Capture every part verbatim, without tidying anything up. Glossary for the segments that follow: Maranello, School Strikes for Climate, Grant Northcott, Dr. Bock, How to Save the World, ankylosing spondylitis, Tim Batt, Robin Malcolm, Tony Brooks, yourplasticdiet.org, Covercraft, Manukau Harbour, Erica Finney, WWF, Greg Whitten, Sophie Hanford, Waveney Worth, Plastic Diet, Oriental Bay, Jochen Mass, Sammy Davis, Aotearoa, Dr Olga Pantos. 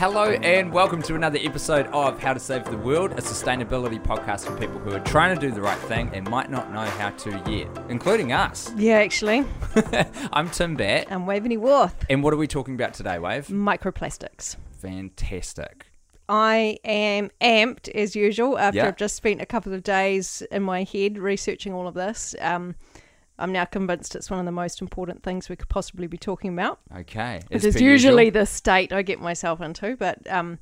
Hello and welcome to another episode of How to Save the World, a sustainability podcast for people who are trying to do the right thing and might not know how to yet, including us. Yeah, actually. I'm Tim Batt. I'm Waveney Worth. And what are we talking about today, Wave? Microplastics. Fantastic. I am amped as usual after yeah. I've just spent a couple of days in my head researching all of this. Um, I'm now convinced it's one of the most important things we could possibly be talking about. Okay. Which is usually usual. The state I get myself into, but um,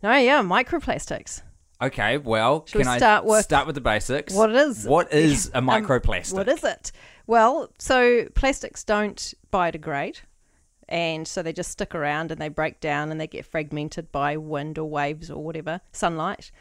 no, yeah, microplastics. Okay, well, Shall can we start I with start with the basics? What it is? What is a microplastic? Um, what is it? Well, so plastics don't biodegrade. And so they just stick around and they break down and they get fragmented by wind or waves or whatever, sunlight.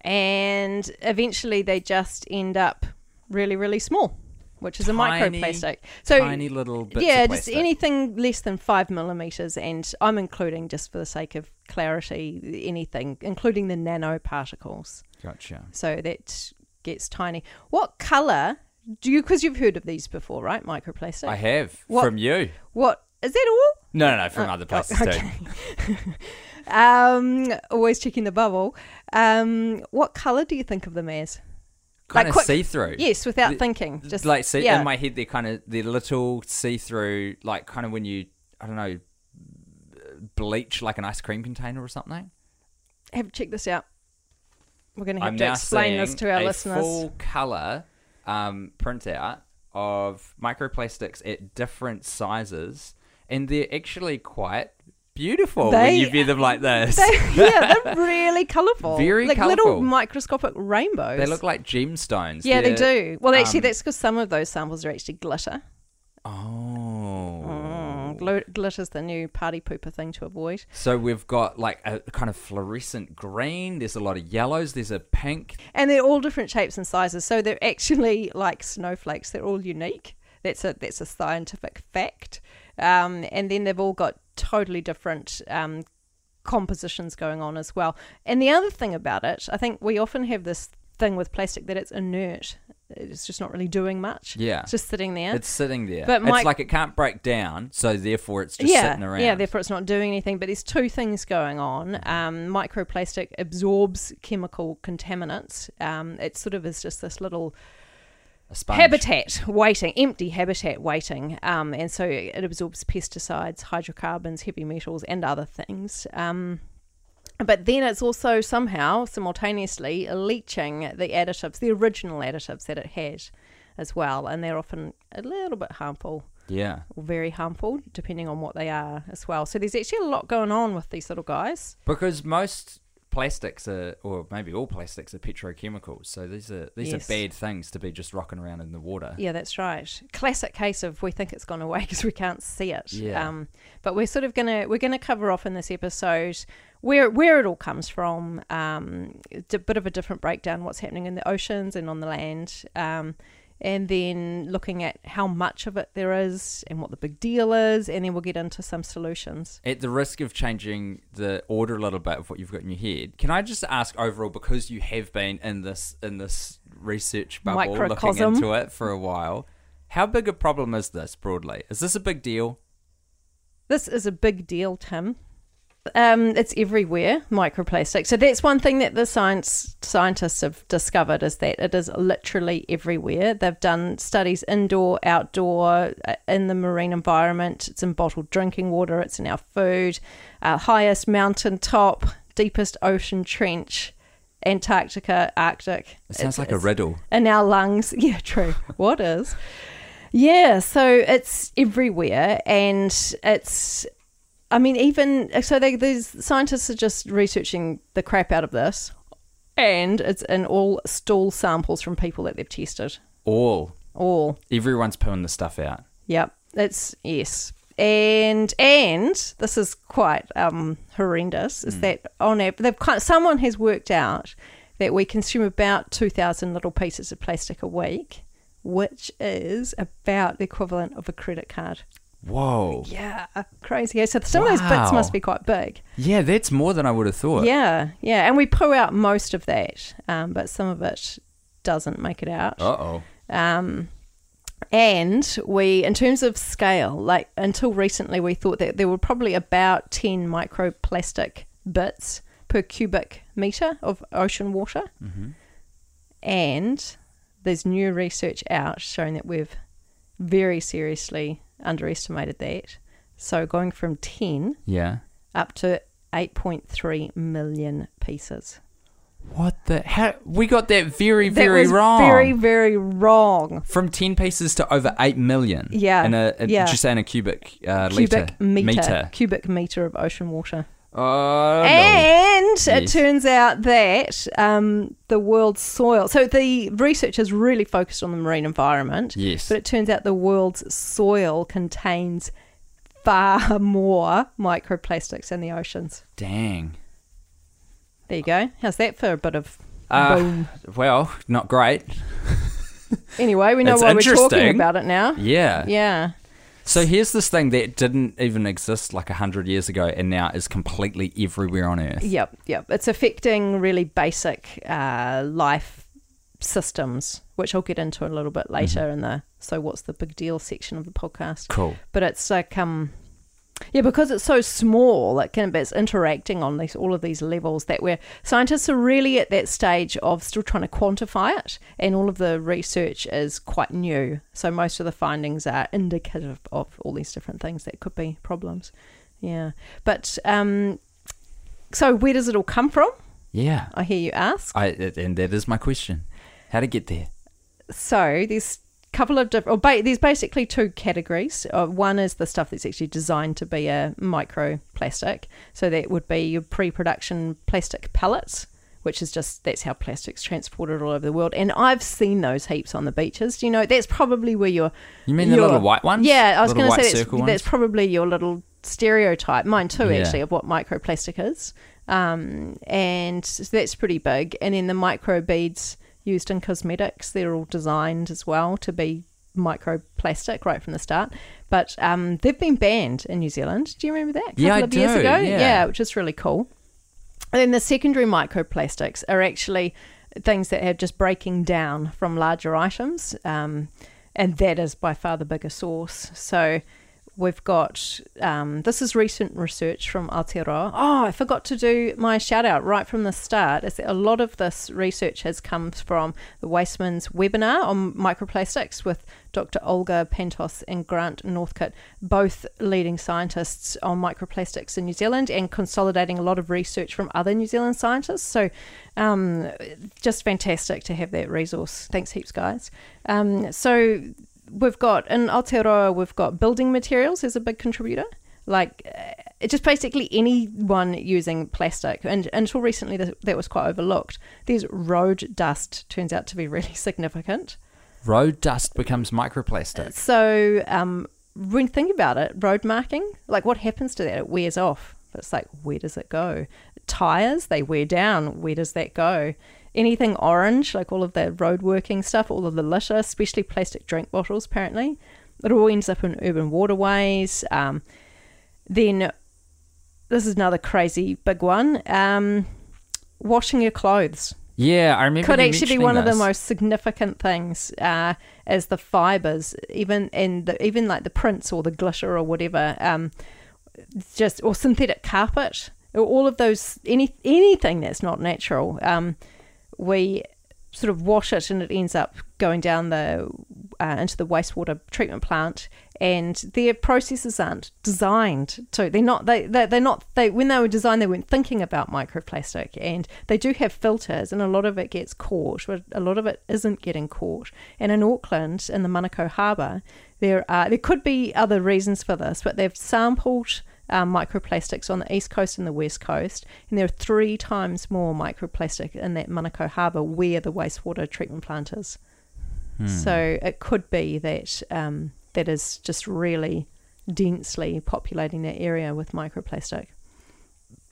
And eventually they just end up really, really small, which is tiny, a microplastic. So tiny little bits yeah, of plastic. Yeah, just anything less than five millimetres. And I'm including, just for the sake of clarity, anything, including the nanoparticles. Gotcha. So that gets tiny. What colour do you, because you've heard of these before, right? Microplastic. I have, what, from you. What? Is that all? No, no, no, from oh, other places oh, okay. too. um, always checking the bubble. Um, what colour do you think of them as? Kind like of see-through. Yes, without the, thinking. Just like see, yeah. in my head, they're kind of they're little see-through, like kind of when you I don't know bleach like an ice cream container or something. Have check this out. We're going to have I'm to explain this to our a listeners. Full colour um, printout of microplastics at different sizes. And they're actually quite beautiful they, when you view them like this. They, yeah, they're really colourful. Very like colourful. Like little microscopic rainbows. They look like gemstones. Yeah, they're, they do. Well, actually, um, that's because some of those samples are actually glitter. Oh. Mm, gl- glitter's the new party pooper thing to avoid. So we've got like a kind of fluorescent green. There's a lot of yellows. There's a pink. And they're all different shapes and sizes. So they're actually like snowflakes. They're all unique. That's a that's a scientific fact. Um, and then they've all got totally different um, compositions going on as well. And the other thing about it, I think we often have this thing with plastic that it's inert. It's just not really doing much. Yeah. It's just sitting there. It's sitting there. But my, it's like it can't break down, so therefore it's just yeah, sitting around. Yeah, therefore it's not doing anything. But there's two things going on. Um, microplastic absorbs chemical contaminants. Um, it sort of is just this little... habitat waiting, empty habitat waiting, um, and so it absorbs pesticides, hydrocarbons, heavy metals, and other things. Um, but then it's also somehow simultaneously leaching the additives, the original additives that it had, as well, and they're often a little bit harmful. Yeah, or very harmful, depending on what they are as well. So there's actually a lot going on with these little guys. Because most. Plastics are, or maybe all plastics are petrochemicals. So these are these yes. are bad things to be just rocking around in the water. Yeah, that's right. Classic case of we think it's gone away because we can't see it. Yeah. Um, but we're sort of gonna we're gonna cover off in this episode where where it all comes from. Um, it's a bit of a different breakdown. What's happening in the oceans and on the land. Um, and then looking at how much of it there is and what the big deal is, and then we'll get into some solutions. At the risk of changing the order a little bit of what you've got in your head, can I just ask overall, because you have been in this in this research bubble, Microcosm. Looking into it for a while, how big a problem is this broadly? Is this a big deal? This is a big deal, Tim. Um, it's everywhere, microplastic. So that's one thing that the science scientists have discovered is that it is literally everywhere. They've done studies indoor, outdoor, uh, in the marine environment. It's in bottled drinking water. It's in our food. Our highest mountain top, deepest ocean trench, Antarctica, Arctic. It sounds it's, like a riddle. In our lungs. Yeah, true. What is? Yeah, so it's everywhere and it's... I mean, even, so they, these scientists are just researching the crap out of this, and it's in all stool samples from people that they've tested. All. All. Everyone's pulling the stuff out. Yep. It's, yes. And, and this is quite um, horrendous, is mm. that on average, they've kind of, someone has worked out that we consume about two thousand little pieces of plastic a week, which is about the equivalent of a credit card. Whoa. Yeah, crazy. Yeah, so some wow. of those bits must be quite big. Yeah, that's more than I would have thought. Yeah, yeah, and we poo out most of that, um, but some of it doesn't make it out. Uh-oh. Um, and we, in terms of scale, like until recently we thought that there were probably about ten microplastic bits per cubic metre of ocean water. Mm-hmm. And there's new research out showing that we've very seriously underestimated that. So going from ten yeah. up to eight point three million pieces. What the... How, we got that very, very that was wrong. very, very wrong. From ten pieces to over eight million. Yeah. In a, a, yeah. Just in a cubic uh, cubic litre. Meter, meter. Cubic metre of ocean water. Oh, and no. yes. It turns out that um, the world's soil... So the research is really focused on the marine environment. Yes. But it turns out the world's soil contains far more microplastics in the oceans. Dang. There you go. How's that for a bit of uh, boom? Well, not great. Anyway, we know why we're talking about it now. Yeah. Yeah. So here's this thing that didn't even exist like one hundred years ago and now is completely everywhere on Earth. Yep, yep. It's affecting really basic uh, life systems, which I'll get into a little bit later mm-hmm. in the So What's the Big Deal section of the podcast. Cool. But it's like... um. Yeah, because it's so small, it can, it's interacting on these, all of these levels that we're, scientists are really at that stage of still trying to quantify it, and all of the research is quite new. So most of the findings are indicative of all these different things that could be problems. Yeah. But, um, so where does it all come from? Yeah. I hear you ask. I, and that is my question. How to get there? So there's... couple of different, or ba- there's basically two categories. Uh, one is the stuff that's actually designed to be a microplastic. So that would be your pre-production plastic pellets, which is just, that's how plastic's transported all over the world. And I've seen those heaps on the beaches. Do you know, that's probably where your... You mean your, the little white ones? Yeah, I was going to say that's, that's probably your little stereotype, mine too yeah. actually, of what microplastic is. Um, and so that's pretty big. And then the microbeads... used in cosmetics, they're all designed as well to be microplastic right from the start, but um, they've been banned in New Zealand. Do you remember that? A couple yeah, I of do. years ago, yeah. yeah, which is really cool. And then the secondary microplastics are actually things that are just breaking down from larger items, um, and that is by far the bigger source. So we've got um, this is recent research from Aotearoa. Oh, I forgot to do my shout out right from the start. Is that a lot of this research has come from the Wasteman's webinar on microplastics with Dr Olga Pantos and Grant Northcott, both leading scientists on microplastics in New Zealand and consolidating a lot of research from other New Zealand scientists. So um, just fantastic to have that resource. Thanks heaps, guys. Um, so... We've got, in Aotearoa, we've got building materials as a big contributor. Like, uh, just basically anyone using plastic. And, and until recently, th- that was quite overlooked. There's road dust, turns out to be really significant. Road dust becomes microplastic. So, um, when you think about it, road marking, like what happens to that? It wears off. But it's like, where does it go? Tyres, they wear down. Where does that go? Anything orange, like all of the road working stuff, all of the litter, especially plastic drink bottles, apparently, it all ends up in urban waterways. Um, then, this is another crazy big one, um, washing your clothes. Yeah, I remember. Could actually be one this. of the most significant things, uh, as the fibres, even and the, even like the prints or the glitter or whatever, um, just or synthetic carpet, or all of those, any anything that's not natural. Um, we sort of wash it and it ends up going down the uh, into the wastewater treatment plant, and their processes aren't designed to they're not they they're, they're not they when they were designed, they weren't thinking about microplastic, and they do have filters, and a lot of it gets caught, but a lot of it isn't getting caught. And in Auckland, in the Manukau Harbour, there are there could be other reasons for this, but they've sampled Um, microplastics on the east coast and the west coast, and there are three times more microplastic in that Manukau Harbour where the wastewater treatment plant is. Hmm. So it could be that um, that is just really densely populating that area with microplastic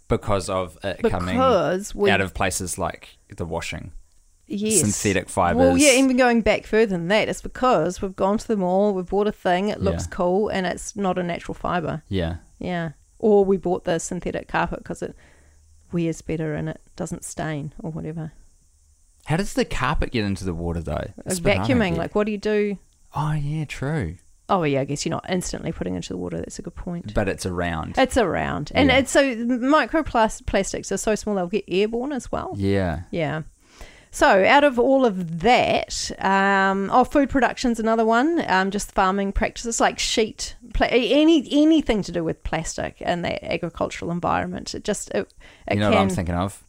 because of it because coming we, out of places like the washing. Yes. Synthetic fibres. Well, yeah, even going back further than that, it's because we've gone to the mall, we've bought a thing, it looks yeah. cool, and it's not a natural fibre. Yeah. Yeah. Or we bought the synthetic carpet because it wears better and it doesn't stain or whatever. How does the carpet get into the water, though? It's vacuuming. Like, what do you do? Oh, yeah, true. Oh, yeah, I guess you're not instantly putting into the water. That's a good point. But it's around. It's around. And yeah. it's so microplastics are so small they'll get airborne as well. Yeah. Yeah. So out of all of that, um, oh, food production's another one, um, just farming practices like sheet, pla- any anything to do with plastic and that agricultural environment. It just it, it You know can, what I'm thinking of?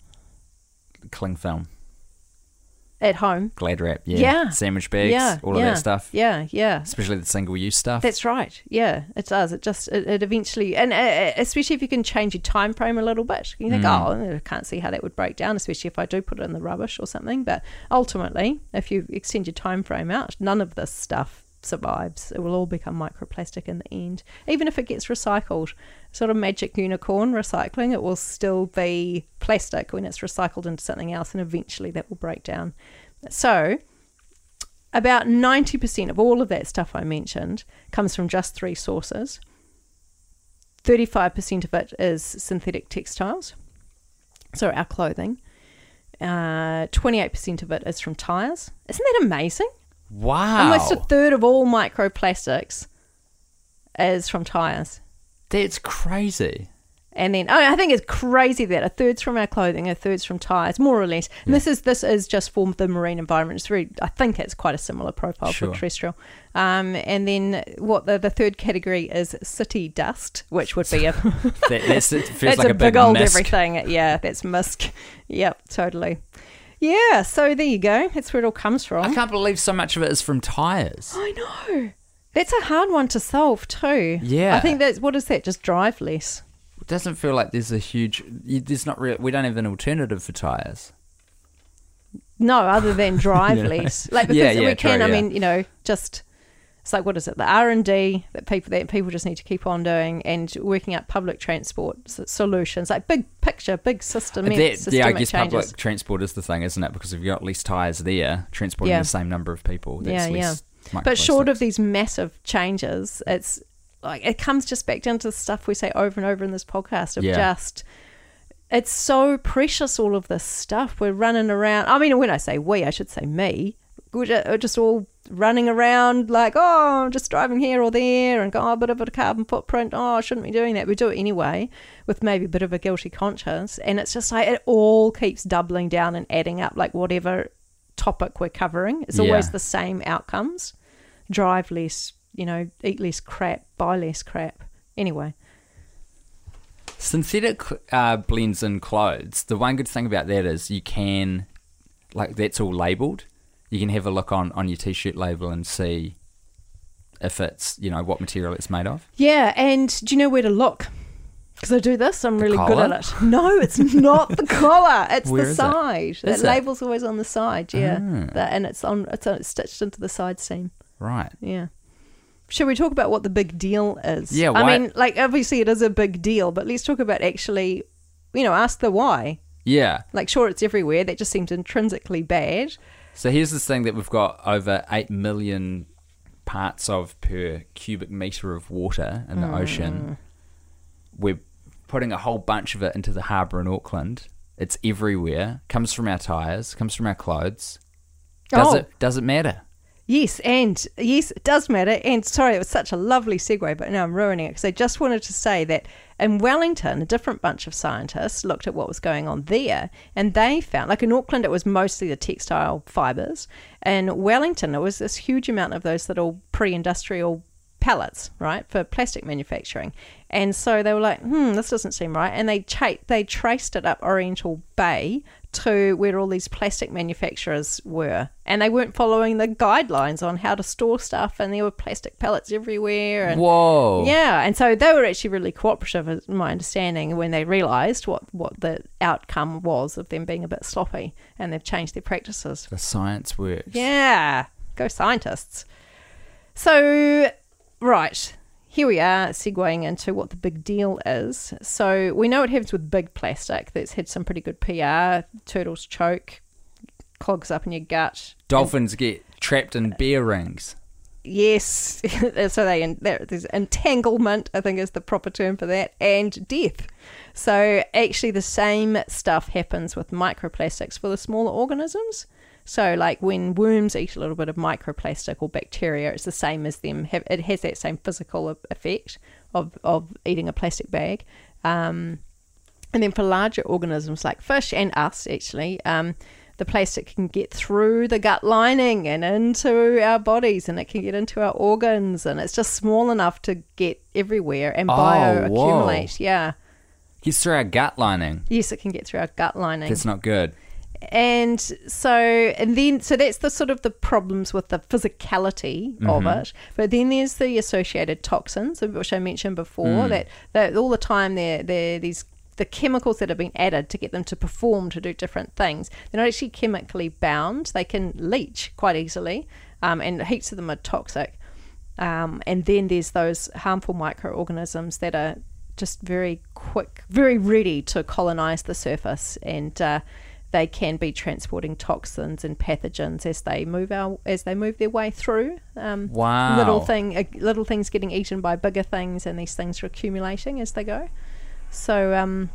Cling film. At home. Glad wrap, yeah. yeah. Sandwich bags, yeah. all of yeah. that stuff. Yeah, yeah. Especially the single-use stuff. That's right, yeah, it does. It just, it, it eventually, and uh, especially if you can change your time frame a little bit. You think, mm. oh, I can't see how that would break down, especially if I do put it in the rubbish or something. But ultimately, if you extend your time frame out, none of this stuff survives. It will all become microplastic in the end. Even if it gets recycled, sort of magic unicorn recycling, it will still be plastic when it's recycled into something else, and eventually that will break down. So about ninety percent of all of that stuff I mentioned comes from just three sources. thirty-five percent of it is synthetic textiles, so our clothing. Uh, twenty-eight percent of it is from tyres. Isn't that amazing? Wow. Almost a third of all microplastics is from tyres. That's crazy. And then, oh, I think it's crazy that a third's from our clothing, a third's from tyres, more or less. And yeah. this is this is just for the marine environment. It's very, I think it's quite a similar profile sure. for terrestrial. Um, and then what the, the third category is city dust, which would be a that, that's, it feels that's like a, a big, big old misc. Everything. Yeah, that's misc. Yep, totally. Yeah, so there you go. That's where it all comes from. I can't believe so much of it is from tyres. I know. That's a hard one to solve too. Yeah. I think that's, what is that, just drive less? It doesn't feel like there's a huge, there's not real, we don't have an alternative for tyres. No, other than drive yeah. less. Like, because yeah, yeah, we can, true, I yeah. mean, you know, just, it's like, what is it, the R and D that people that people just need to keep on doing, and working out public transport solutions, like big picture, big system changes. Yeah, I guess changes. Public transport is the thing, isn't it? Because if you've got less tyres there, transporting yeah. the same number of people, that's yeah, less yeah. But short of these massive changes, it's like it comes just back down to the stuff we say over and over in this podcast of yeah. just... It's so precious, all of this stuff. We're running around. I mean, when I say we, I should say me. We're just all... running around like, oh, I'm just driving here or there, and got oh, a bit of a carbon footprint, oh, I shouldn't be doing that. We do it anyway with maybe a bit of a guilty conscience, and it's just like it all keeps doubling down and adding up, like whatever topic we're covering. It's yeah. always the same outcomes. Drive less, you know, eat less crap, buy less crap. Anyway. Synthetic uh, blends in clothes. The one good thing about that is you can, like, that's all labelled. You can have a look on, on your T-shirt label and see if it's, you know, what material it's made of. Yeah, and do you know where to look? Because I do this, I'm the really collar? good at it. No, it's not the collar. It's where the side. It? That it? label's always on the side, yeah. Oh. That, and it's on, it's on it's stitched into the side seam. Right. Yeah. Should we talk about what the big deal is? Yeah, why? I mean, like, obviously it is a big deal, but let's talk about actually, you know, ask the why. Yeah. Like, sure, it's everywhere. That just seems intrinsically bad. So here's this thing that we've got over eight million parts of per cubic metre of water in the mm. ocean. We're putting a whole bunch of it into the harbour in Auckland. It's everywhere. Comes from our tyres. Comes from our clothes. Does, oh. it, does it matter? Yes, and yes, it does matter. And sorry, it was such a lovely segue, but now I'm ruining it because I just wanted to say that in Wellington, a different bunch of scientists looked at what was going on there, and they found, like in Auckland, it was mostly the textile fibres. In Wellington, it was this huge amount of those little pre-industrial pellets, right, for plastic manufacturing. And so they were like, hmm, this doesn't seem right. And they cha- they traced it up Oriental Bay to where all these plastic manufacturers were. And they weren't following the guidelines on how to store stuff, and there were plastic pellets everywhere. And whoa. Yeah. And so they were actually really cooperative, is my understanding, when they realised what, what the outcome was of them being a bit sloppy, and they've changed their practices. The science works. Yeah. Go scientists. So, right. Here we are segueing into what the big deal is. So we know it happens with big plastic that's had some pretty good P R. Turtles choke, clogs up in your gut. Dolphins and, get trapped in bear rings. Yes. So they there's entanglement, I think is the proper term for that, and death. So actually the same stuff happens with microplastics for the smaller organisms. So like when worms eat a little bit of microplastic or bacteria, it's the same as them. It has that same physical effect of, of eating a plastic bag. Um, and then for larger organisms like fish and us, actually, um, the plastic can get through the gut lining and into our bodies, and it can get into our organs, and it's just small enough to get everywhere and bioaccumulate. Oh, yeah. Gets through our gut lining. Yes, it can get through our gut lining. That's not good. And so, and then, so that's the sort of the problems with the physicality mm-hmm. of it. But then there's the associated toxins, which I mentioned before, mm. that, that all the time they're, they're these the chemicals that have been added to get them to perform, to do different things. They're not actually chemically bound. They can leach quite easily, um, and heaps of them are toxic. Um, and then there's those harmful microorganisms that are just very quick, very ready to colonize the surface, and uh, they can be transporting toxins and pathogens as they move our as they move their way through. Um, wow! Little thing, little things getting eaten by bigger things, and these things are accumulating as they go. So, um,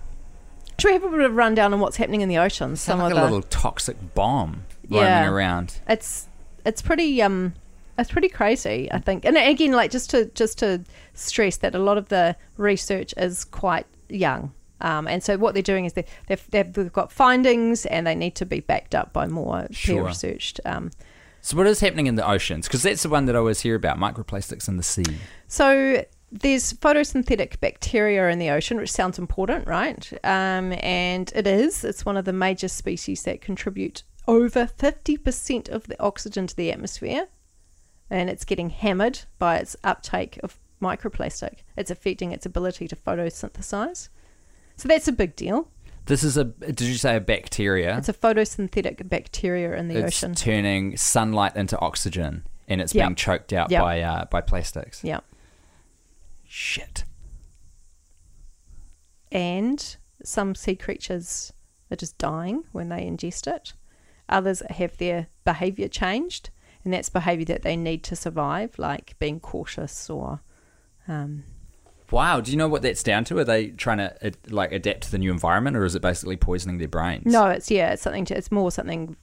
should we have a bit of a rundown on what's happening in the ocean? Some like of a the, little toxic bomb yeah, roaming around. It's it's pretty um it's pretty crazy, I think. And again, like just to just to stress that a lot of the research is quite young. Um, and so what they're doing is they they've, they've got findings, and they need to be backed up by more sure. peer researched. Um, so what is happening in the oceans? Because that's the one that I always hear about: microplastics in the sea. So there's photosynthetic bacteria in the ocean, which sounds important, right? Um, and it is. It's one of the major species that contribute over fifty percent of the oxygen to the atmosphere, and it's getting hammered by its uptake of microplastic. It's affecting its ability to photosynthesize. So that's a big deal. This is a, did you say a bacteria? It's a photosynthetic bacteria in the it's ocean. It's turning sunlight into oxygen, and it's yep. being choked out yep. by uh, by plastics. Yeah. Shit. And some sea creatures are just dying when they ingest it. Others have their behaviour changed, and that's behaviour that they need to survive, like being cautious or... Um, Wow, do you know what that's down to? Are they trying to like adapt to the new environment, or is it basically poisoning their brains? No, it's yeah, it's something. To, it's more something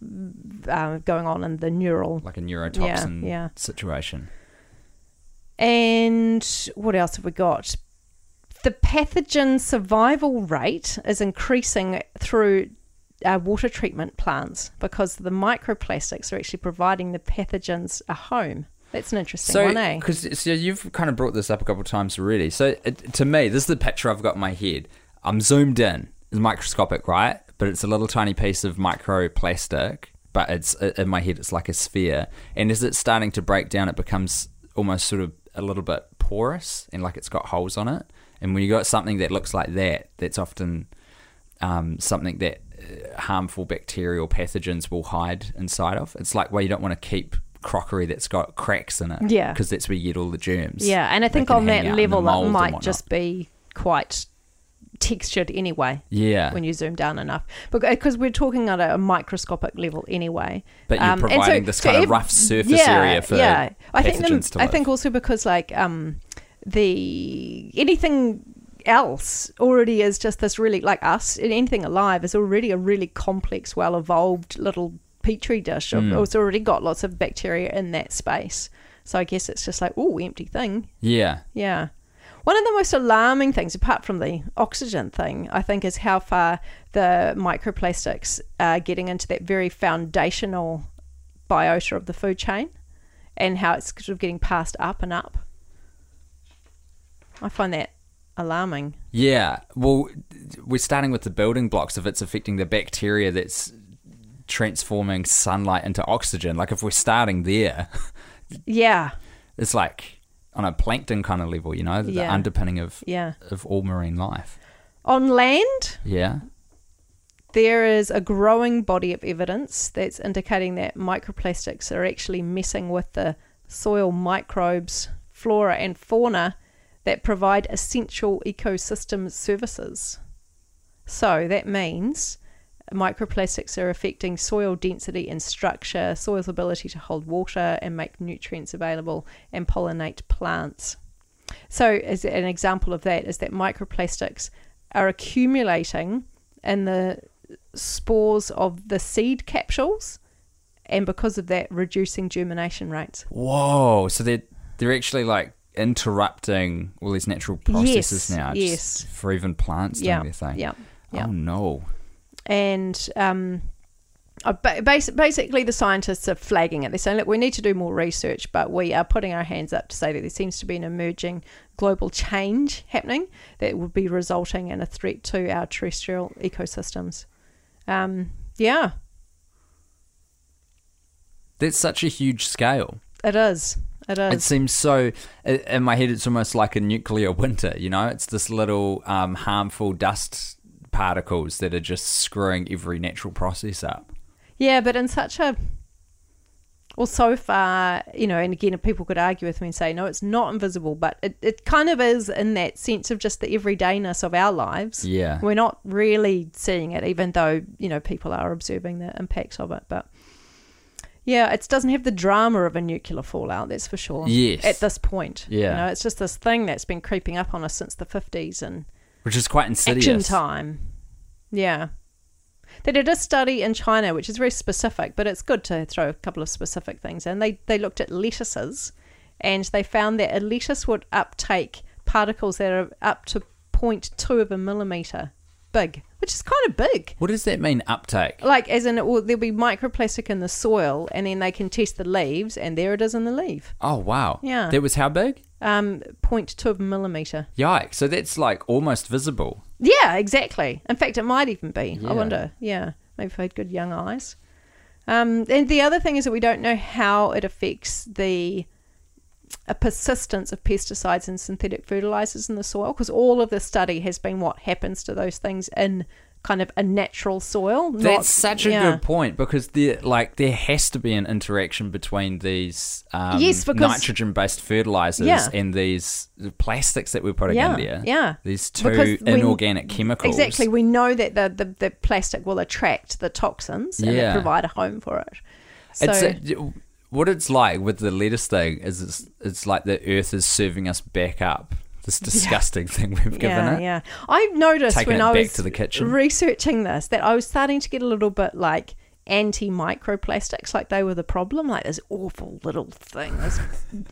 uh, going on in the neural, like a neurotoxin yeah, yeah. situation. And what else have we got? The pathogen survival rate is increasing through uh, water treatment plants, because the microplastics are actually providing the pathogens a home. That's an interesting so, one, eh? Because so you've kind of brought this up a couple of times already. So it, to me, this is the picture I've got in my head. I'm zoomed in. It's microscopic, right? But it's a little tiny piece of microplastic. But it's in my head, it's like a sphere. And as it's starting to break down, it becomes almost sort of a little bit porous, and like it's got holes on it. And when you got something that looks like that, that's often um, something that harmful bacterial pathogens will hide inside of. It's like, well, you don't want to keep crockery that's got cracks in it, yeah, because that's where you get all the germs. Yeah, and I think on that level it might just be quite textured anyway. Yeah, when you zoom down enough, because we're talking at a microscopic level anyway. But you're um, providing so, this kind so of rough surface yeah, area for yeah. I pathogens think the, to I live. think also because like um, the anything else already is just this really like us anything alive is already a really complex, well evolved little petri dish. Of, mm. It's already got lots of bacteria in that space. So I guess it's just like, ooh, empty thing. Yeah. Yeah. One of the most alarming things, apart from the oxygen thing, I think, is how far the microplastics are getting into that very foundational biota of the food chain, and how it's sort of getting passed up and up. I find that alarming. Yeah. Well, we're starting with the building blocks of it's affecting the bacteria that's transforming sunlight into oxygen. Like if we're starting there, yeah, it's like on a plankton kind of level, you know, the yeah. underpinning of yeah. of all marine life. On land, yeah, there is a growing body of evidence that's indicating that microplastics are actually messing with the soil microbes, flora and fauna that provide essential ecosystem services. So that means microplastics are affecting soil density and structure, soil's ability to hold water and make nutrients available, and pollinate plants. So as an example of that is that microplastics are accumulating in the spores of the seed capsules and because of that, reducing germination rates. Whoa, so they're, they're actually like interrupting all these natural processes yes, now yes. for even plants yep, doing their thing. Yeah, yep. Oh, no. And um, basically the scientists are flagging it. They're saying, look, we need to do more research, but we are putting our hands up to say that there seems to be an emerging global change happening that would be resulting in a threat to our terrestrial ecosystems. Um, yeah. That's such a huge scale. It is. It is. It seems so, in my head, it's almost like a nuclear winter, you know? It's this little um, harmful dust particles that are just screwing every natural process up. Yeah, but in such a, well, so far, you know, and again, people could argue with me and say, no, it's not invisible, but it, it kind of is in that sense of just the everydayness of our lives. Yeah. We're not really seeing it, even though, you know, people are observing the impacts of it, but... Yeah, it doesn't have the drama of a nuclear fallout, that's for sure. Yes. At this point. Yeah. You know, it's just this thing that's been creeping up on us since the fifties and... Which is quite insidious. Action time. Yeah. They did a study in China, which is very specific, but it's good to throw a couple of specific things in. They, they looked at lettuces, and they found that a lettuce would uptake particles that are up to zero point two of a millimetre big. Which is kind of big. What does that mean, uptake? Like, as in, it will, there'll be microplastic in the soil, and then they can test the leaves, and there it is in the leaf. Oh, wow. Yeah. That was how big? Um, zero point two of a millimetre. Yikes. So that's, like, almost visible. Yeah, exactly. In fact, it might even be. Yeah. I wonder. Yeah. Maybe if I had good young eyes. Um, and the other thing is that we don't know how it affects the... a persistence of pesticides and synthetic fertilizers in the soil, because all of the study has been what happens to those things in kind of a natural soil. That's not, such a yeah. good point, because there, like, there has to be an interaction between these um, yes, because, nitrogen-based fertilizers yeah. and these plastics that we're putting yeah, in there. Yeah, these two because inorganic we, chemicals. Exactly. We know that the, the, the plastic will attract the toxins and yeah. provide a home for it. So, it's a, what it's like with the lettuce thing is it's, it's like the earth is serving us back up this disgusting yeah. thing we've given yeah, it. Yeah, I've noticed Taking when I was to the kitchen. researching this that I was starting to get a little bit like anti-microplastics, like they were the problem, like this awful little thing, this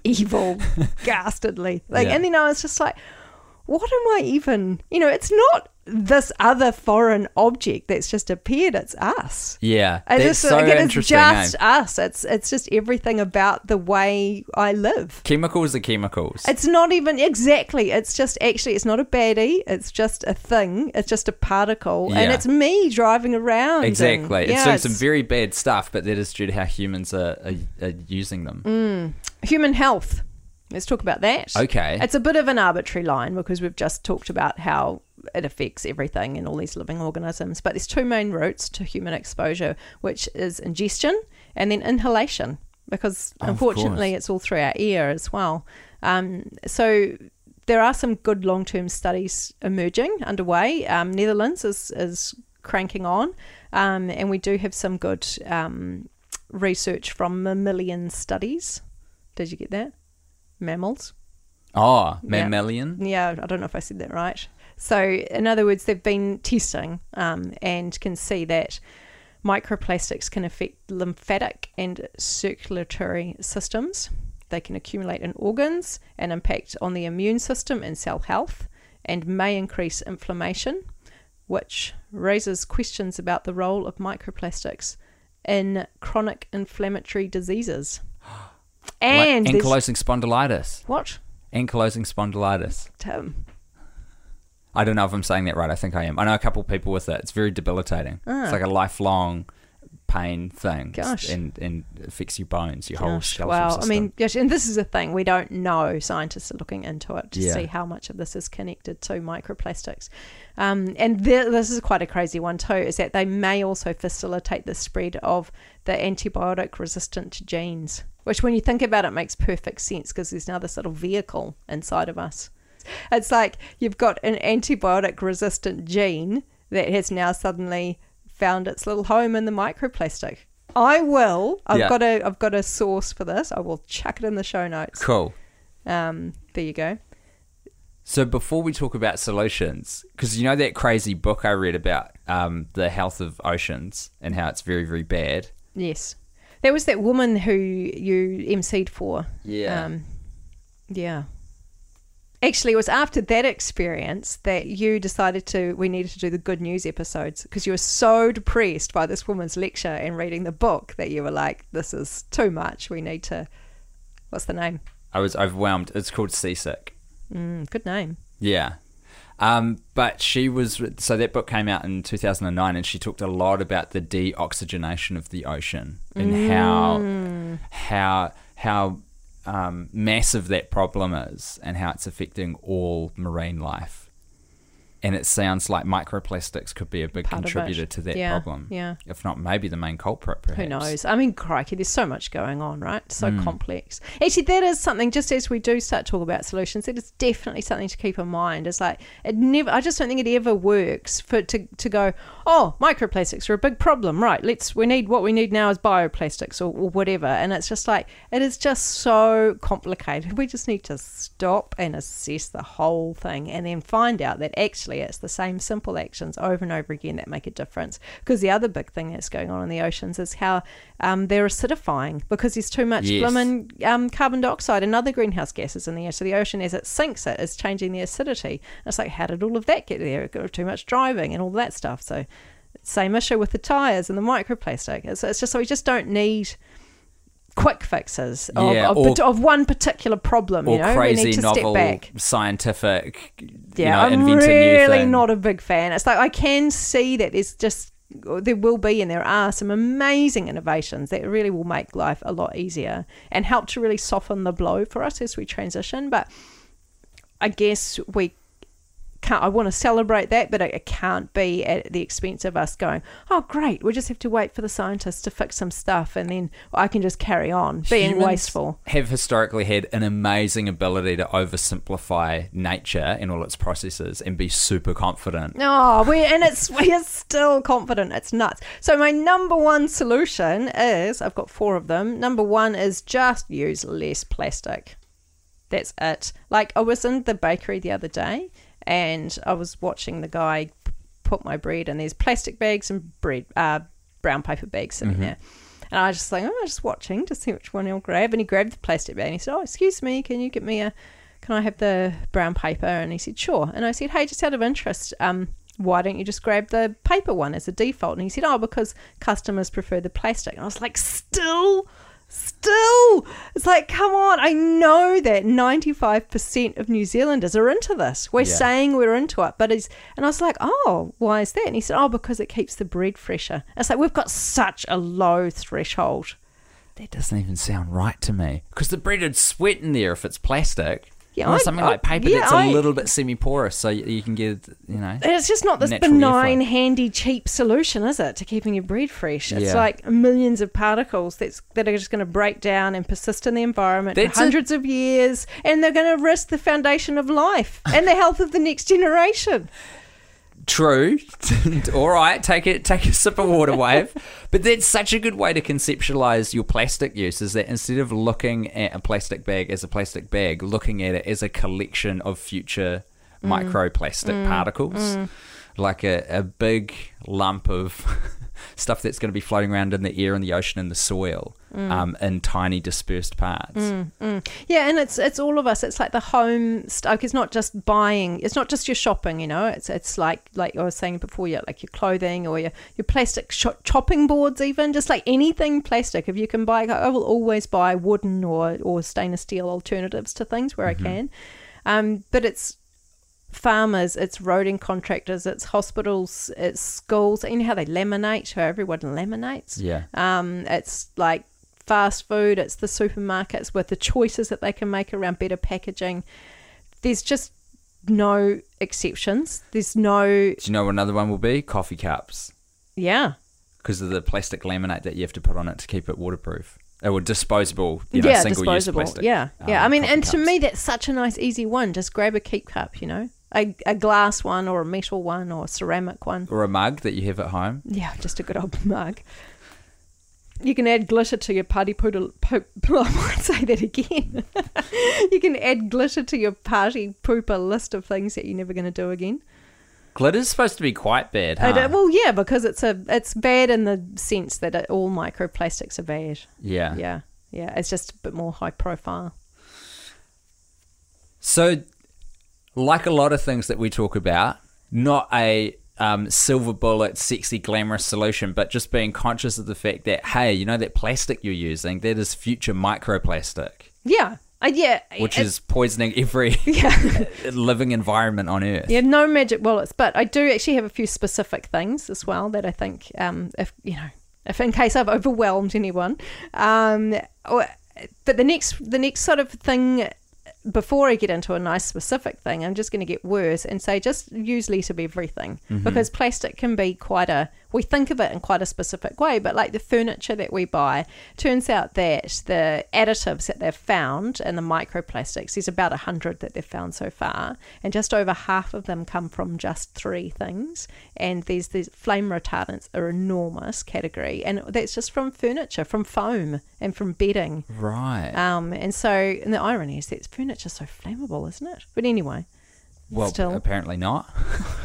evil, ghastly thing. Yeah. And then I was just like, what am I even, you know, it's not this other foreign object that's just appeared, it's us. Yeah, that's just, so again, it's just eh? us. It's it's just everything about the way I live. Chemicals are chemicals. It's not even exactly. It's just actually, it's not a baddie. It's just a thing. It's just a particle, yeah. and it's me driving around. Exactly. And, yeah, it's doing it's, some very bad stuff, but that is due to how humans are are, are using them. Mm. Human health. Let's talk about that. Okay. It's a bit of an arbitrary line because we've just talked about how it affects everything and all these living organisms. But there's two main routes to human exposure, which is ingestion and then inhalation, because oh, unfortunately it's all through our ear as well. Um, so there are some good long-term studies emerging underway. Um, Netherlands is, is cranking on, um, and we do have some good um, research from mammalian studies. Did you get that? Mammals. Oh, mammalian? Yeah. yeah, I don't know if I said that right. So, in other words, they've been testing um, and can see that microplastics can affect lymphatic and circulatory systems. They can accumulate in organs and impact on the immune system and cell health, and may increase inflammation, which raises questions about the role of microplastics in chronic inflammatory diseases. And like ankylosing spondylitis. What? Ankylosing spondylitis. Tim. I don't know if I'm saying that right. I think I am. I know a couple of people with it. It's very debilitating. Ah. It's like a lifelong pain thing. Gosh. And, and it affects your bones, your Gosh. whole skeletal well, system. Well, I mean, gosh, and this is the thing. We don't know. Scientists are looking into it to yeah. see how much of this is connected to microplastics. Um, and th- this is quite a crazy one too, is that they may also facilitate the spread of the antibiotic-resistant genes, which when you think about it makes perfect sense because there's now this little vehicle inside of us. It's like you've got an antibiotic-resistant gene that has now suddenly found its little home in the microplastic. I will. I've yeah. got a. I've got a source for this. I will chuck it in the show notes. Cool. Um, there you go. So before we talk about solutions, because you know that crazy book I read about um, the health of oceans and how it's very, very bad. Yes. There was that woman who you emceed for. Yeah. Um, yeah. Actually, it was after that experience that you decided to, we needed to do the good news episodes, because you were so depressed by this woman's lecture and reading the book that you were like, this is too much. We need to, what's the name? I was overwhelmed. It's called Seasick. Mm, good name. Yeah. Um, but she was, so that book came out in two thousand nine, and she talked a lot about the deoxygenation of the ocean and mm. how, how, how, Um, massive that problem is and how it's affecting all marine life. And it sounds like microplastics could be a big Part contributor to that yeah, problem. Yeah. If not, maybe the main culprit, perhaps. Who knows? I mean, crikey, there's so much going on, right? It's so mm. complex. Actually, that is something, just as we do start talking about solutions, it is definitely something to keep in mind. It's like, it never. I just don't think it ever works for to, to go, oh, microplastics are a big problem, right? Let's, we need, what we need now is bioplastics or, or whatever. And it's just like, it is just so complicated. We just need to stop and assess the whole thing and then find out that actually, it's the same simple actions over and over again that make a difference. Because the other big thing that's going on in the oceans is how um, they're acidifying, because there's too much yes. blooming um, carbon dioxide and other greenhouse gases in the air. So the ocean, as it sinks, it is changing the acidity. And it's like, how did all of that get there? It got too much driving and all that stuff. So same issue with the tyres and the microplastic. It's, it's just, so we just don't need quick fixes of, yeah, of, or, of one particular problem, you know, crazy, we need to novel, step back. Scientific, yeah, you know, I'm really not a big fan. It's like, I can see that there's just, there will be, and there are some amazing innovations that really will make life a lot easier and help to really soften the blow for us as we transition. But I guess we can't, I want to celebrate that, but it can't be at the expense of us going, oh great, we just have to wait for the scientists to fix some stuff and then I can just carry on being Humans wasteful. Have historically had an amazing ability to oversimplify nature and all its processes and be super confident. Oh, we and it's we are still confident. It's nuts. So my number one solution is, I've got four of them. Number one is just use less plastic. That's it. Like, I was in the bakery the other day, and I was watching the guy put my bread in these plastic bags and bread, uh, brown paper bags sitting mm-hmm. there. And I was just like, oh, I was just watching to see which one he'll grab. And he grabbed the plastic bag and he said, oh, excuse me, can you get me a, can I have the brown paper? And he said, sure. And I said, hey, just out of interest, um, why don't you just grab the paper one as a default? And he said, oh, because customers prefer the plastic. And I was like, still? Still, it's like, come on. I know that ninety-five percent of New Zealanders are into this. We're yeah. saying we're into it, but it's, and I was like, oh, why is that? And he said, oh, because it keeps the bread fresher. It's like, we've got such a low threshold. That doesn't even sound right to me, because the bread would sweat in there if it's plastic. Yeah, or I, something I, like paper yeah, that's a I, little bit semi-porous, so you, you can get, you know. It's just not this benign, handy, cheap solution, is it, to keeping your bread fresh? It's yeah. like millions of particles that's that are just going to break down and persist in the environment that's for hundreds a- of years, and they're going to risk the foundation of life and the health of the next generation. True. All right, take it. Take a sip of water, Wave. But that's such a good way to conceptualize your plastic use, is that instead of looking at a plastic bag as a plastic bag, looking at it as a collection of future mm. microplastic mm. particles, mm. like a, a big lump of stuff that's going to be floating around in the air and the ocean and the soil mm. um, in tiny dispersed parts. Mm, mm. Yeah, and it's it's all of us. It's like the home stuff. It's not just buying. It's not just your shopping, you know. It's it's like like I was saying before, yeah, like your clothing or your, your plastic sh- chopping boards even, just like anything plastic. If you can buy, I will always buy wooden or, or stainless steel alternatives to things where mm-hmm. I can. Um, but it's farmers, it's roading contractors, it's hospitals, it's schools. You know how they laminate, how everyone laminates. Yeah. Um, it's like fast food, it's the supermarkets with the choices that they can make around better packaging. There's just no exceptions. There's no. Do you know what another one will be? Coffee cups. Yeah. Because of the plastic laminate that you have to put on it to keep it waterproof. Or disposable, you know, yeah, single disposable. Use plastic. Yeah. Um, yeah. I mean, and cups. To me, that's such a nice, easy one. Just grab a keep cup, you know. A, a glass one or a metal one or a ceramic one. Or a mug that you have at home. Yeah, just a good old mug. You can add glitter to your party poodle. Po- I might say that again. You can add glitter to your party pooper list of things that you're never going to do again. Glitter's supposed to be quite bad, huh? It, well, yeah, because it's a it's bad in the sense that it, all microplastics are bad. Yeah. Yeah, yeah. It's just a bit more high profile. So, like a lot of things that we talk about, not a um, silver bullet, sexy, glamorous solution, but just being conscious of the fact that, hey, you know that plastic you're using, that is future microplastic. Yeah. Uh, yeah, which is poisoning every yeah. living environment on Earth. Yeah, no magic bullets, but I do actually have a few specific things as well that I think, um, if you know, if in case I've overwhelmed anyone, um, or, but the next the next sort of thing before I get into a nice specific thing, I'm just going to get worse and say just use less of everything, mm-hmm. because plastic can be quite a we think of it in quite a specific way, but like the furniture that we buy, turns out that the additives that they've found and the microplastics, there's about one hundred that they've found so far, and just over half of them come from just three things. And these, these flame retardants are enormous category, and that's just from furniture, from foam and from bedding. Right. Um. And so, and the irony is that furniture's so flammable, isn't it? But anyway... Well, Still. apparently not,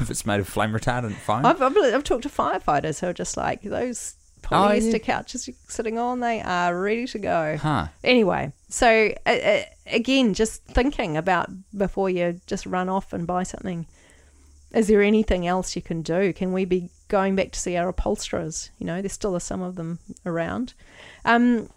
if it's made of flame retardant foam. I've, I've, I've talked to firefighters who are just like, those polyester oh, yeah. couches you're sitting on, they are ready to go. Huh. Anyway, so uh, again, just thinking about before you just run off and buy something, is there anything else you can do? Can we be going back to see our upholsterers? You know, there still are some of them around. Um,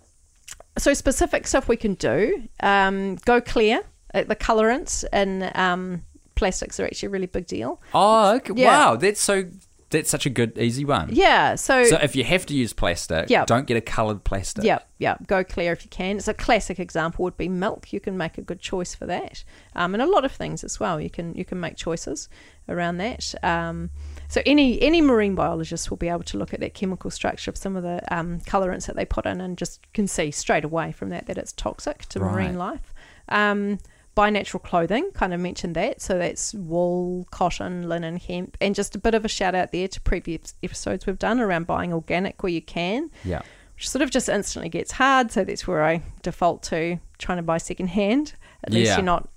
so specific stuff we can do, um, go clear, uh, the colorants and... Um, plastics are actually a really big deal. Oh, okay. Yeah. Wow, that's so that's such a good easy one. Yeah, so so if you have to use plastic, yep. don't get a coloured plastic. Yeah, yeah, go clear if you can. It's a classic example would be milk. You can make a good choice for that, um, and a lot of things as well. You can you can make choices around that. Um, so any any marine biologist will be able to look at that chemical structure of some of the um, colourants that they put in, and just can see straight away from that that it's toxic to right. marine life. Um, Buy natural clothing, kind of mentioned that. So that's wool, cotton, linen, hemp. And just a bit of a shout out there to previous episodes we've done around buying organic where you can. Yeah. Which sort of just instantly gets hard. So that's where I default to trying to buy secondhand. At yeah. least you're not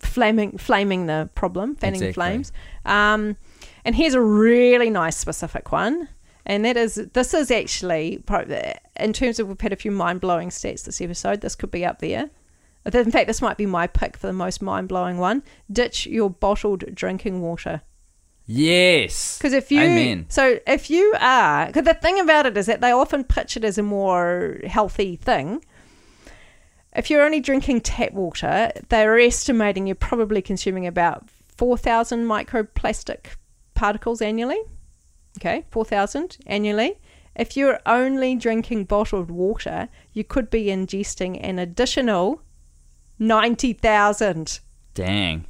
flaming flaming the problem, fanning exactly. the flames. Um, and here's a really nice specific one. And that is, this is actually, in terms of we've had a few mind-blowing stats this episode, this could be up there. In fact, this might be my pick for the most mind-blowing one. Ditch your bottled drinking water. Yes. Because if you, Amen. So if you are, because the thing about it is that they often pitch it as a more healthy thing. If you're only drinking tap water, they're estimating you're probably consuming about four thousand microplastic particles annually. Okay, four thousand annually. If you're only drinking bottled water, you could be ingesting an additional... ninety thousand. Dang.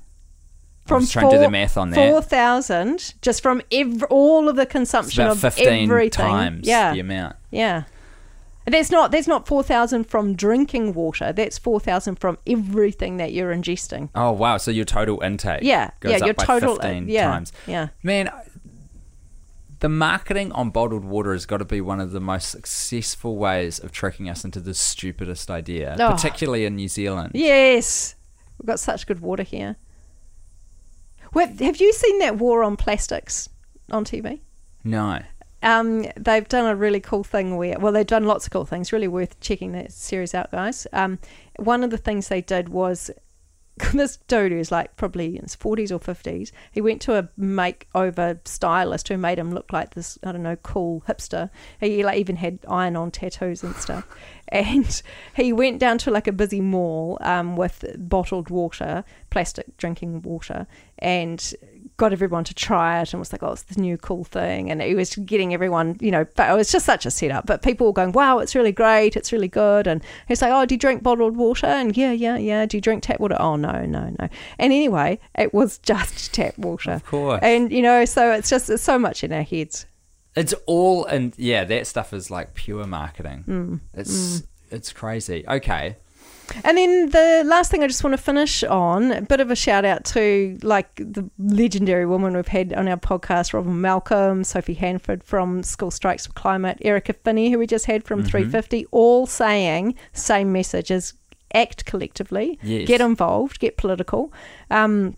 From I was trying four, to do the math on that. four thousand, just from ev- all of the consumption of everything. fifteen times yeah. the amount. Yeah. And that's not, that's not four thousand from drinking water. That's four thousand from everything that you're ingesting. Oh, wow. So your total intake yeah. goes yeah, up your by total, fifteen uh, yeah, times. Yeah. Man, the marketing on bottled water has got to be one of the most successful ways of tricking us into the stupidest idea, oh. particularly in New Zealand. Yes. We've got such good water here. Well, have you seen that war on plastics on T V? No. Um, they've done a really cool thing where, well, they've done lots of cool things. Really worth checking that series out, guys. Um, one of the things they did was... this dude who's like probably in his forties or fifties, he went to a makeover stylist who made him look like this, I don't know, cool hipster. He like even had iron-on tattoos and stuff. And he went down to like a busy mall um, with bottled water, plastic drinking water, and got everyone to try it and was like, oh, it's the new cool thing. And he was getting everyone, you know, but it was just such a setup. But people were going, wow, it's really great. It's really good. And he's like, oh, do you drink bottled water? And yeah, yeah, yeah. Do you drink tap water? Oh, no, no, no. And anyway, it was just tap water. Of course. And, you know, so it's just it's so much in our heads. It's all, and yeah, that stuff is like pure marketing. Mm. It's mm. it's crazy. Okay. And then the last thing I just want to finish on, a bit of a shout out to like the legendary woman we've had on our podcast, Robin Malcolm, Sophie Hanford from School Strikes for Climate, Erica Finney, who we just had from mm-hmm. three fifty, all saying same message as act collectively, yes. get involved, get political. Um,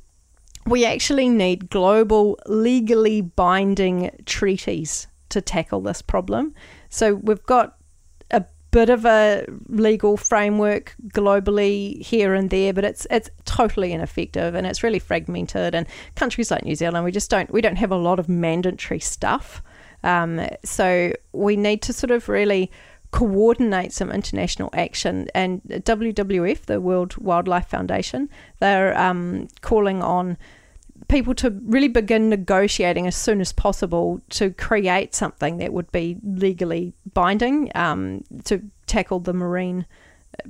we actually need global legally binding treaties to tackle this problem. So we've got a bit of a legal framework globally here and there, but it's it's totally ineffective and it's really fragmented. And countries like New Zealand, we just don't we don't have a lot of mandatory stuff. Um, so we need to sort of really coordinate some international action, and W W F, the World Wildlife Foundation, they're um, calling on people to really begin negotiating as soon as possible to create something that would be legally binding um, to tackle the marine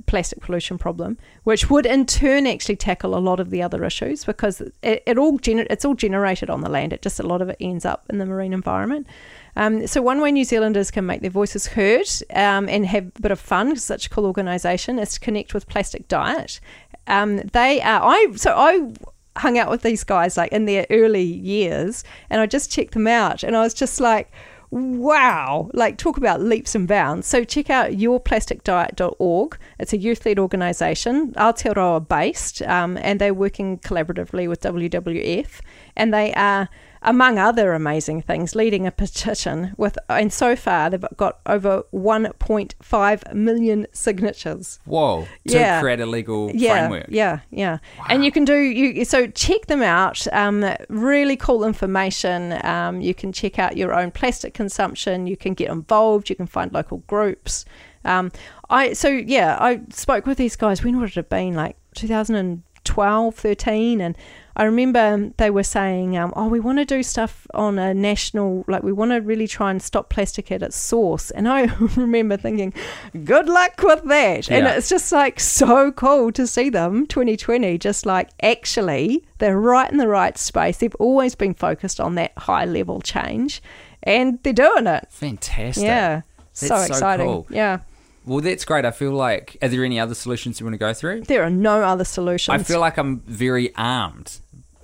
plastic pollution problem, which would in turn actually tackle a lot of the other issues, because it, it all gener- it's all generated on the land. It just, a lot of it ends up in the marine environment. Um, so one way New Zealanders can make their voices heard um, and have a bit of fun, because such a cool organisation, is to connect with Plastic Diet. Um, they are I so I hung out with these guys like in their early years, and I just checked them out, and I was just like, wow, like talk about leaps and bounds. So check out your plastic diet dot org. It's a youth-led organisation, Aotearoa based, um, and they're working collaboratively with W W F, and they are, among other amazing things, leading a petition with, and so far they've got over one point five million signatures. Whoa! Yeah. To create a legal yeah, framework. Yeah, yeah, wow. And you can do you. So check them out. Um, really cool information. Um, you can check out your own plastic consumption. You can get involved. You can find local groups. Um, I so yeah, I spoke with these guys. When would it have been? Like two thousand twelve, thirteen, and I remember they were saying, um, oh, we want to do stuff on a national, like we want to really try and stop plastic at its source. And I remember thinking, good luck with that. Yeah. And it's just like so cool to see them, twenty twenty, just like actually they're right in the right space. They've always been focused on that high level change and they're doing it. Fantastic. Yeah. That's so exciting. So cool. Yeah. Well, that's great. I feel like, are there any other solutions you want to go through? There are no other solutions. I feel like I'm very armed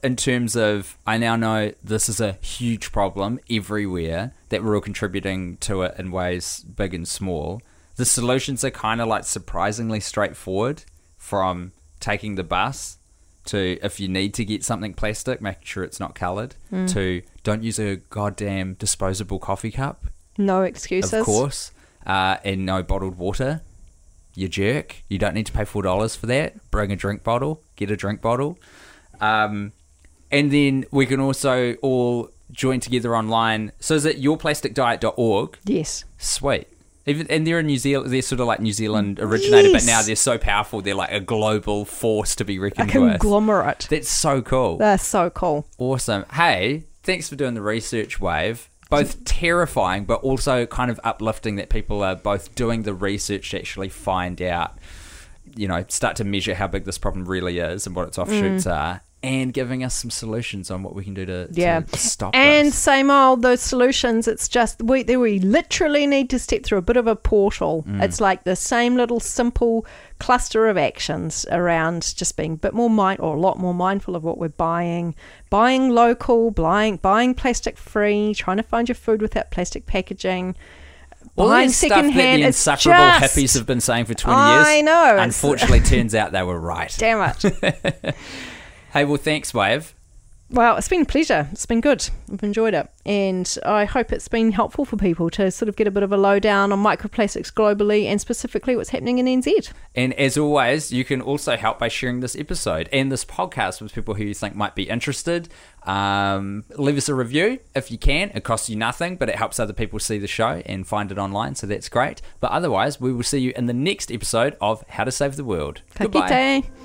in terms of, I now know this is a huge problem everywhere, that we're all contributing to it in ways big and small. The solutions are kind of like surprisingly straightforward, from taking the bus to, if you need to get something plastic, making sure it's not coloured, mm. to don't use a goddamn disposable coffee cup. No excuses. Of course. Uh, and no bottled water, you jerk. You don't need to pay four dollars for that. Bring a drink bottle. Get a drink bottle. Um, and then we can also all join together online. So is it your plastic diet dot org? Yes. Sweet. Even, and they're in New Zealand. They're sort of like New Zealand originated, yes. But now they're so powerful. They're like a global force to be reckoned with. A conglomerate. With. That's so cool. That's so cool. Awesome. Hey, thanks for doing the research, Wave. Both terrifying, but also kind of uplifting that people are both doing the research to actually find out, you know, start to measure how big this problem really is and what its offshoots mm. are, and giving us some solutions on what we can do to, yeah. to stop it. And this. Same old, those solutions, it's just, we, we literally need to step through a bit of a portal. Mm. It's like the same little simple cluster of actions around just being a bit more mind, or a lot more mindful of what we're buying, buying local, buying buying plastic free, trying to find your food without plastic packaging, all buying secondhand. Stuff that the insufferable just, hippies have been saying for twenty I years. I know. Unfortunately, turns out they were right. Damn it. Hey, well, thanks, Wave. Well, it's been a pleasure. It's been good. I've enjoyed it. And I hope it's been helpful for people to sort of get a bit of a lowdown on microplastics globally, and specifically what's happening in N Z. And as always, you can also help by sharing this episode and this podcast with people who you think might be interested. Um, leave us a review if you can. It costs you nothing, but it helps other people see the show and find it online. So that's great. But otherwise, we will see you in the next episode of How to Save the World. Ka kite. Goodbye.